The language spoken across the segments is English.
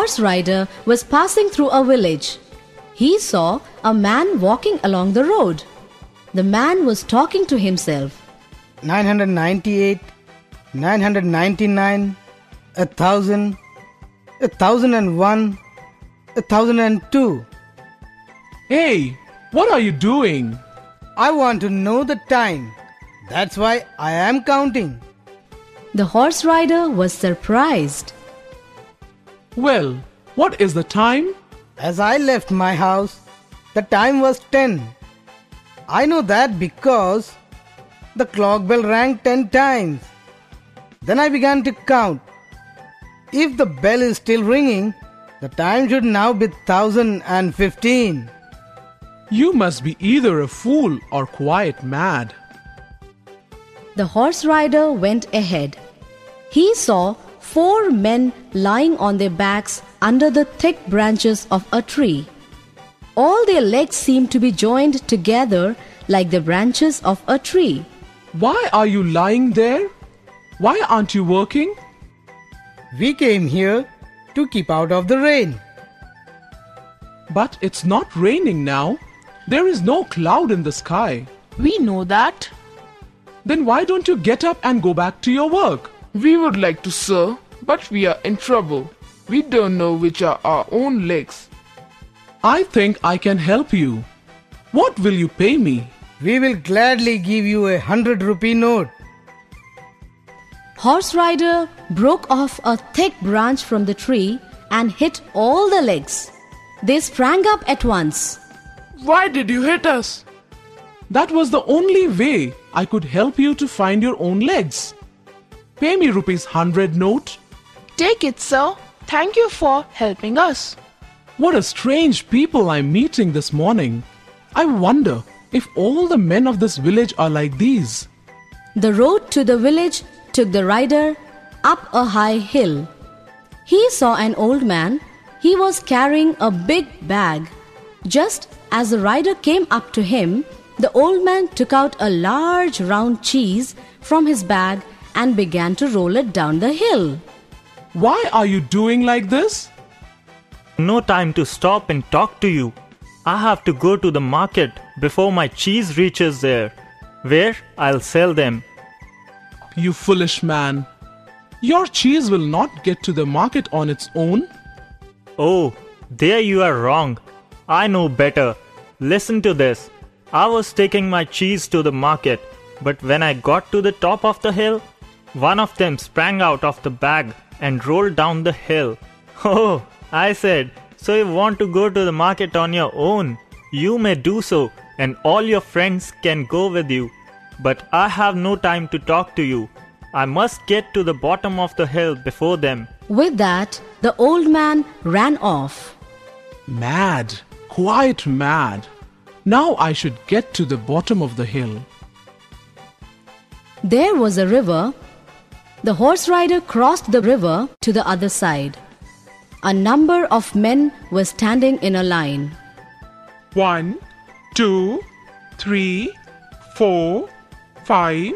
Horse rider was passing through a village. He saw a man walking along the road. The man was talking to himself. 998, 999, 1,000, 1,001, 1,002. Hey, what are you doing? I want to know the time. That's why I am counting. The horse rider was surprised. Well, what is the time? As I left my house, the time was 10. I know that because the clock bell rang 10 times. Then I began to count. If the bell is still ringing, the time should now be 1015. You must be either a fool or quite mad. The horse rider went ahead. He saw 4 men lying on their backs under the thick branches of a tree. All their legs seemed to be joined together like the branches of a tree. Why are you lying there? Why aren't you working? We came here to keep out of the rain. But it's not raining now. There is no cloud in the sky. We know that. Then why don't you get up and go back to your work? We would like to, sir, but we are in trouble. We don't know which are our own legs. I think I can help you. What will you pay me? We will gladly give you 100 rupee note. Horse rider broke off a thick branch from the tree and hit all the legs. They sprang up at once. Why did you hit us? That was the only way I could help you to find your own legs. Pay me ₹100 note. Take it, sir. Thank you for helping us. What a strange people I'm meeting this morning. I wonder if all the men of this village are like these. The road to the village took the rider up a high hill. He saw an old man. He was carrying a big bag. Just as the rider came up to him, the old man took out a large round cheese from his bag and began to roll it down the hill. Why are you doing like this? No time to stop and talk to you. I have to go to the market before my cheese reaches there, where I'll sell them. You foolish man. Your cheese will not get to the market on its own. Oh, there you are wrong. I know better. Listen to this. I was taking my cheese to the market, but when I got to the top of the hill, one of them sprang out of the bag and rolled down the hill. Oh, I said, so you want to go to the market on your own? You may do so, and all your friends can go with you. But I have no time to talk to you. I must get to the bottom of the hill before them. With that, the old man ran off. Mad, quite mad. Now I should get to the bottom of the hill. There was a river. The horse rider crossed the river to the other side. A number of men were standing in a line. 1, 2, 3, 4, 5,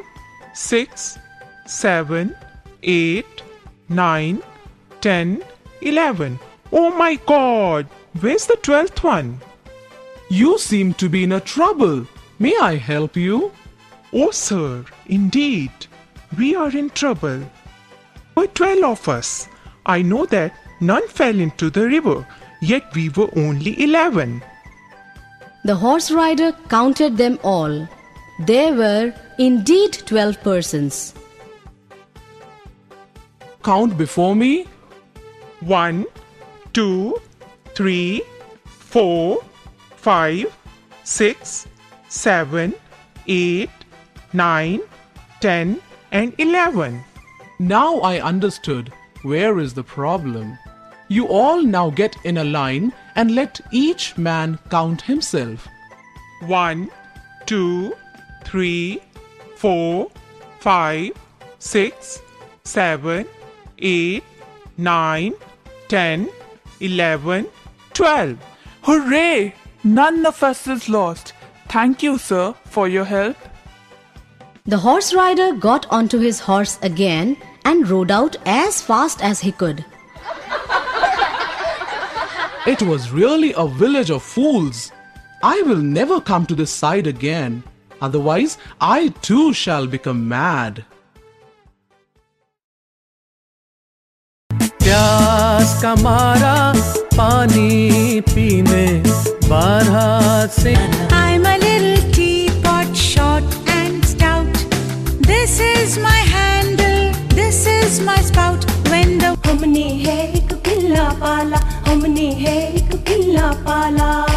6, 7, 8, 9, 10, 11. Oh my God! Where's the 12th one? You seem to be in a trouble. May I help you? Oh, sir, indeed, we are in trouble. There were 12 of us. I know that none fell into the river, yet we were only 11. The horse rider counted them all. There were indeed 12 persons. Count before me. 1, 2, 3, 4, 5, 6, 7, 8, 9, 10 and 11. Now I understood where is the problem. You all now get in a line and let each man count himself. 1, 2, 3, 4, 5, 6, 7, 8, 9, 10, 11, 12. Hooray! None of us is lost. Thank you, sir, for your help. The horse rider got onto his horse again and rode out as fast as he could. It was really a village of fools. I will never come to this side again. Otherwise, I too shall become mad. प्यास का मारा पानी पीने बारहा से I'm a little teapot, short and stout. This is my handle, this is my spout. When the हमने है एक गिल्ला पाला, हमने है एक गिल्ला पाला.